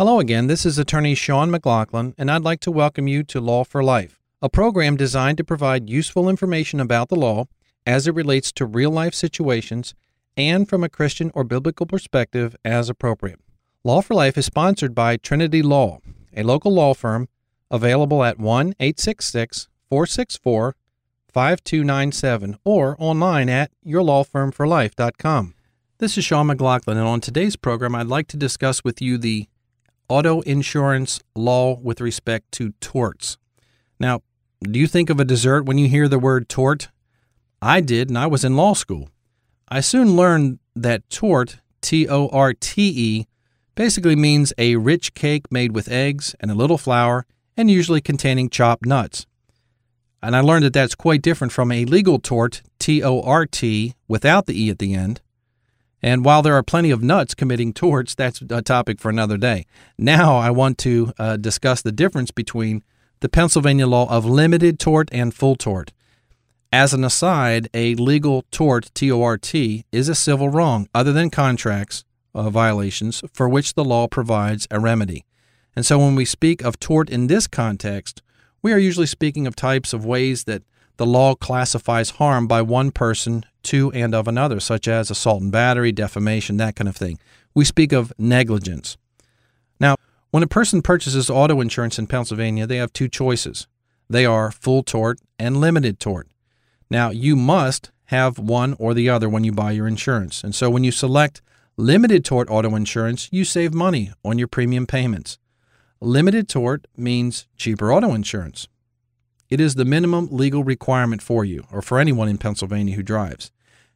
Hello again, this is attorney Sean McLaughlin, and I'd like to welcome you to Law for Life, a program designed to provide useful information about the law as it relates to real-life situations and from a Christian or biblical perspective as appropriate. Law for Life is sponsored by Trinity Law, a local law firm available at 1-866-464-5297 or online at yourlawfirmforlife.com. This is Sean McLaughlin, and on today's program, I'd like to discuss with you the auto insurance law with respect to torts. Now, do you think of a dessert when you hear the word tort? I did, and I was in law school. I soon learned that tort, T-O-R-T-E, basically means a rich cake made with eggs and a little flour and usually containing chopped nuts. And I learned that that's quite different from a legal tort, T-O-R-T, without the E at the end. And while there are plenty of nuts committing torts, that's a topic for another day. Now I want to discuss the difference between the Pennsylvania law of limited tort and full tort. As an aside, a legal tort, T-O-R-T, is a civil wrong other than contracts violations for which the law provides a remedy. And so when we speak of tort in this context, we are usually speaking of types of ways that the law classifies harm by one person to and of another, such as assault and battery, defamation, that kind of thing. We speak of negligence. Now, when a person purchases auto insurance in Pennsylvania, they have two choices. They are full tort and limited tort. Now, you must have one or the other when you buy your insurance. And so when you select limited tort auto insurance, you save money on your premium payments. Limited tort means cheaper auto insurance. It is the minimum legal requirement for you or for anyone in Pennsylvania who drives.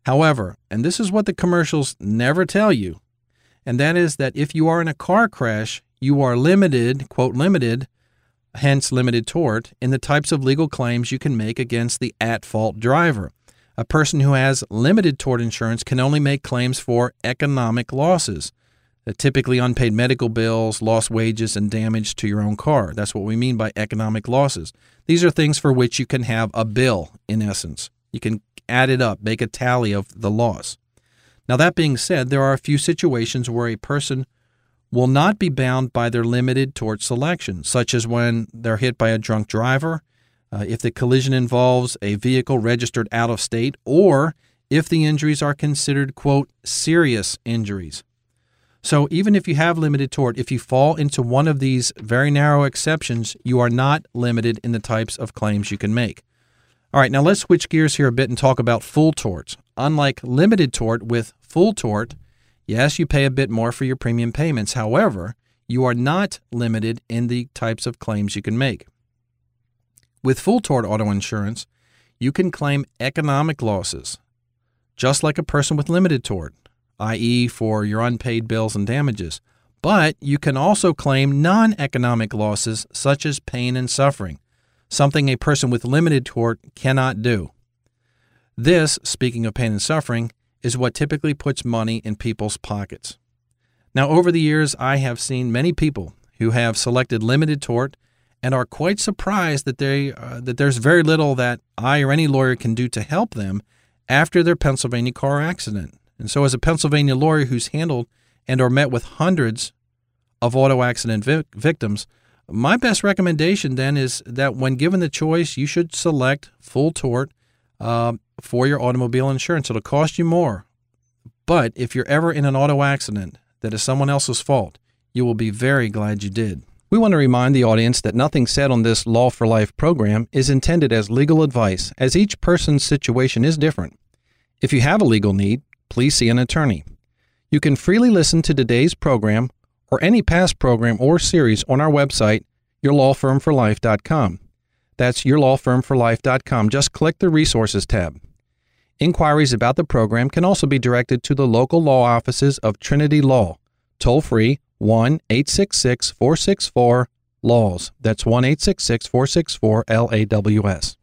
However, and this is what the commercials never tell you, and that is that if you are in a car crash, you are limited, quote, limited, hence limited tort, in the types of legal claims you can make against the at-fault driver. A person who has limited tort insurance can only make claims for economic losses, typically unpaid medical bills, lost wages, and damage to your own car. That's what we mean by economic losses. These are things for which you can have a bill, in essence. You can add it up, make a tally of the loss. Now, that being said, there are a few situations where a person will not be bound by their limited tort selection, such as when they're hit by a drunk driver, if the collision involves a vehicle registered out of state, or if the injuries are considered, quote, serious injuries. So even if you have limited tort, if you fall into one of these very narrow exceptions, you are not limited in the types of claims you can make. All right, now let's switch gears here a bit and talk about full torts. Unlike limited tort, with full tort, yes, you pay a bit more for your premium payments. However, you are not limited in the types of claims you can make. With full tort auto insurance, you can claim economic losses, just like a person with limited tort, i.e. for your unpaid bills and damages. But you can also claim non-economic losses such as pain and suffering, something a person with limited tort cannot do. This, speaking of pain and suffering, is what typically puts money in people's pockets. Now, over the years, I have seen many people who have selected limited tort and are quite surprised that there's very little that I or any lawyer can do to help them after their Pennsylvania car accident. And so as a Pennsylvania lawyer who's handled and or met with hundreds of auto accident victims, my best recommendation then is that when given the choice, you should select full tort for your automobile insurance. It'll cost you more. But if you're ever in an auto accident that is someone else's fault, you will be very glad you did. We want to remind the audience that nothing said on this Law for Life program is intended as legal advice, as each person's situation is different. If you have a legal need, please see an attorney. You can freely listen to today's program or any past program or series on our website, yourlawfirmforlife.com. That's yourlawfirmforlife.com. Just click the Resources tab. Inquiries about the program can also be directed to the local law offices of Trinity Law. Toll free 1-866-464-LAWS. That's 1-866-464-LAWS.